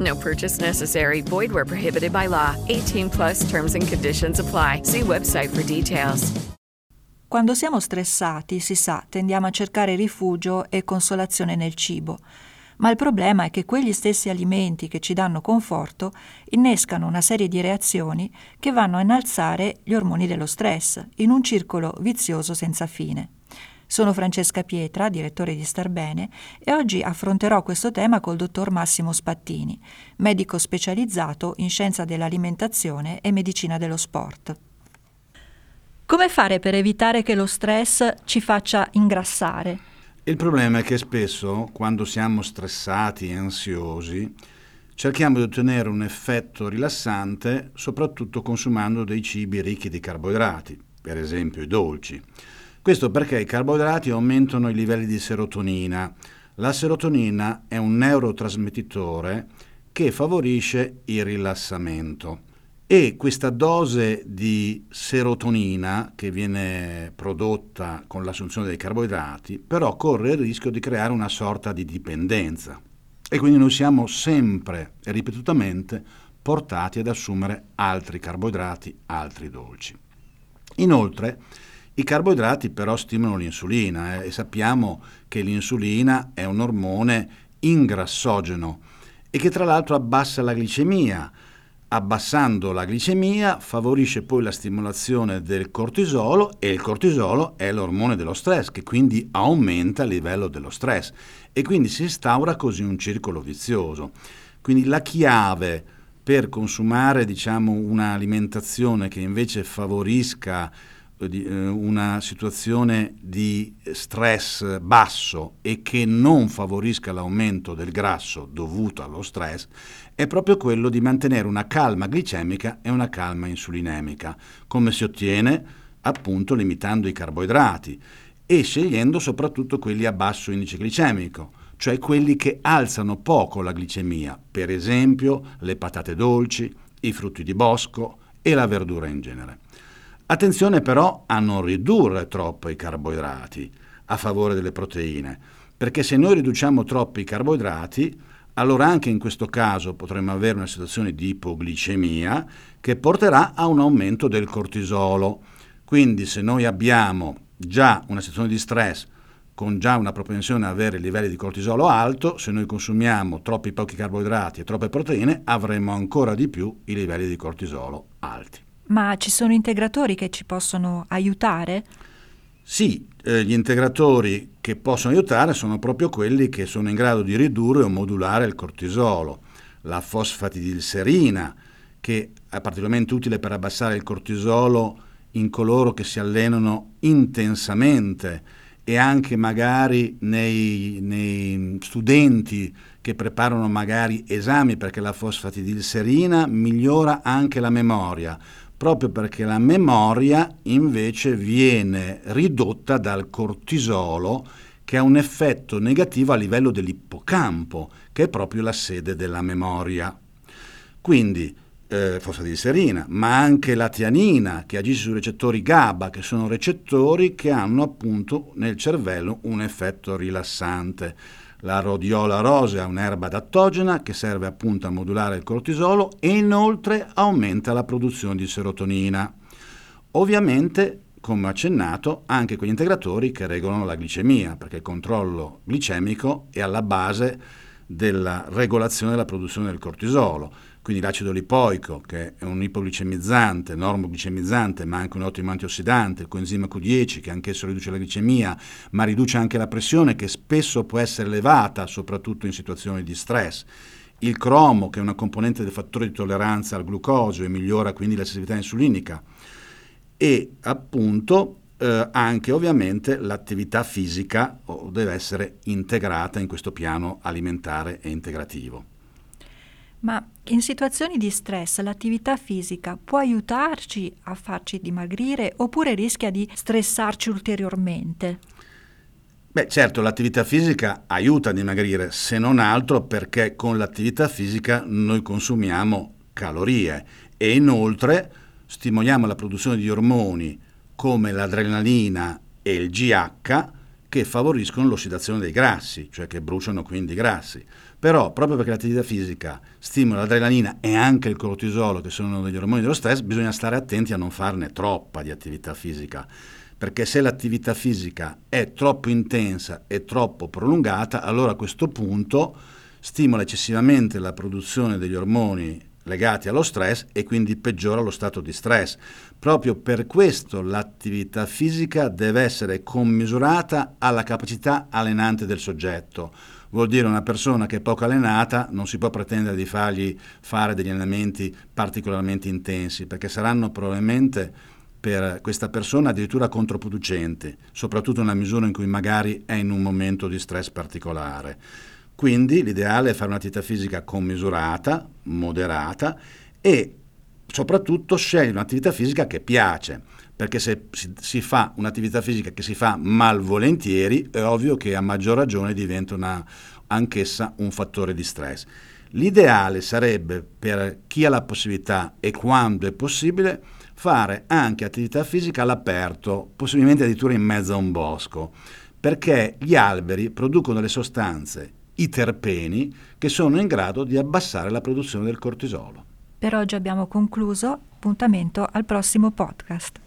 No purchase necessary. Void where prohibited by law. 18+ terms and conditions apply. See website for details. Quando siamo stressati, si sa, tendiamo a cercare rifugio e consolazione nel cibo. Ma il problema è che quegli stessi alimenti che ci danno conforto innescano una serie di reazioni che vanno a innalzare gli ormoni dello stress in un circolo vizioso senza fine. Sono Francesca Pietra, direttore di Starbene, e oggi affronterò questo tema col dottor Massimo Spattini, medico specializzato in scienza dell'alimentazione e medicina dello sport. Come fare per evitare che lo stress ci faccia ingrassare? Il problema è che spesso, quando siamo stressati e ansiosi, cerchiamo di ottenere un effetto rilassante, soprattutto consumando dei cibi ricchi di carboidrati, per esempio i dolci. Questo perché i carboidrati aumentano i livelli di serotonina. La serotonina è un neurotrasmettitore che favorisce il rilassamento. E questa dose di serotonina che viene prodotta con l'assunzione dei carboidrati, però corre il rischio di creare una sorta di dipendenza. E quindi noi siamo sempre e ripetutamente portati ad assumere altri carboidrati, altri dolci. Inoltre, i carboidrati però stimolano l'insulina e sappiamo che l'insulina è un ormone ingrassogeno e che tra l'altro abbassa la glicemia. Abbassando la glicemia favorisce poi la stimolazione del cortisolo e il cortisolo è l'ormone dello stress che quindi aumenta il livello dello stress e quindi si instaura così un circolo vizioso. Quindi la chiave per consumare un'alimentazione che invece favorisca una situazione di stress basso e che non favorisca l'aumento del grasso dovuto allo stress è proprio quello di mantenere una calma glicemica e una calma insulinemica, come si ottiene appunto limitando i carboidrati e scegliendo soprattutto quelli a basso indice glicemico, cioè quelli che alzano poco la glicemia, per esempio le patate dolci, i frutti di bosco e la verdura in genere. Attenzione però a non ridurre troppo i carboidrati a favore delle proteine, perché se noi riduciamo troppo i carboidrati, allora anche in questo caso potremmo avere una situazione di ipoglicemia che porterà a un aumento del cortisolo. Quindi se noi abbiamo già una situazione di stress con già una propensione a avere livelli di cortisolo alto, se noi consumiamo troppi pochi carboidrati e troppe proteine avremo ancora di più i livelli di cortisolo alti. Ma ci sono integratori che ci possono aiutare? Sì, gli integratori che possono aiutare sono proprio quelli che sono in grado di ridurre o modulare il cortisolo. La fosfatidilserina, che è particolarmente utile per abbassare il cortisolo in coloro che si allenano intensamente e anche magari nei studenti che preparano magari esami, perché la fosfatidilserina migliora anche la memoria, proprio perché la memoria invece viene ridotta dal cortisolo che ha un effetto negativo a livello dell'ippocampo, che è proprio la sede della memoria. Quindi fosfatidilserina, ma anche la tianina che agisce sui recettori GABA, che sono recettori che hanno appunto nel cervello un effetto rilassante. La rhodiola rosea è un'erba adattogena che serve appunto a modulare il cortisolo e inoltre aumenta la produzione di serotonina. Ovviamente, come accennato, anche quegli integratori che regolano la glicemia, perché il controllo glicemico è alla base della regolazione della produzione del cortisolo. quindi l'acido lipoico, che è un ipoglicemizzante, normoglicemizzante, ma anche un ottimo antiossidante, il coenzima Q10, che anch'esso riduce la glicemia, ma riduce anche la pressione, che spesso può essere elevata, soprattutto in situazioni di stress. Il cromo, che è una componente del fattore di tolleranza al glucosio e migliora quindi la sensibilità insulinica. E appunto anche ovviamente l'attività fisica deve essere integrata in questo piano alimentare e integrativo. Ma in situazioni di stress l'attività fisica può aiutarci a farci dimagrire oppure rischia di stressarci ulteriormente? Beh, certo, l'attività fisica aiuta a dimagrire, se non altro perché con l'attività fisica noi consumiamo calorie e inoltre stimoliamo la produzione di ormoni come l'adrenalina e il GH che favoriscono l'ossidazione dei grassi, cioè che bruciano quindi i grassi. Però proprio perché l'attività fisica stimola l'adrenalina e anche il cortisolo, che sono degli ormoni dello stress, bisogna stare attenti a non farne troppa di attività fisica. Perché se l'attività fisica è troppo intensa e troppo prolungata, allora a questo punto stimola eccessivamente la produzione degli ormoni legati allo stress e quindi peggiora lo stato di stress. Proprio per questo l'attività fisica deve essere commisurata alla capacità allenante del soggetto. Vuol dire una persona che è poco allenata non si può pretendere di fargli fare degli allenamenti particolarmente intensi, perché saranno probabilmente per questa persona addirittura controproducente, soprattutto nella misura in cui magari è in un momento di stress particolare. Quindi l'ideale è fare un'attività fisica commisurata, moderata e soprattutto scegliere un'attività fisica che piace, perché se si fa un'attività fisica che si fa malvolentieri è ovvio che a maggior ragione diventa anch'essa un fattore di stress. L'ideale sarebbe, per chi ha la possibilità e quando è possibile, fare anche attività fisica all'aperto, possibilmente addirittura in mezzo a un bosco, perché gli alberi producono delle sostanze, i terpeni, che sono in grado di abbassare la produzione del cortisolo. Per oggi abbiamo concluso, appuntamento al prossimo podcast.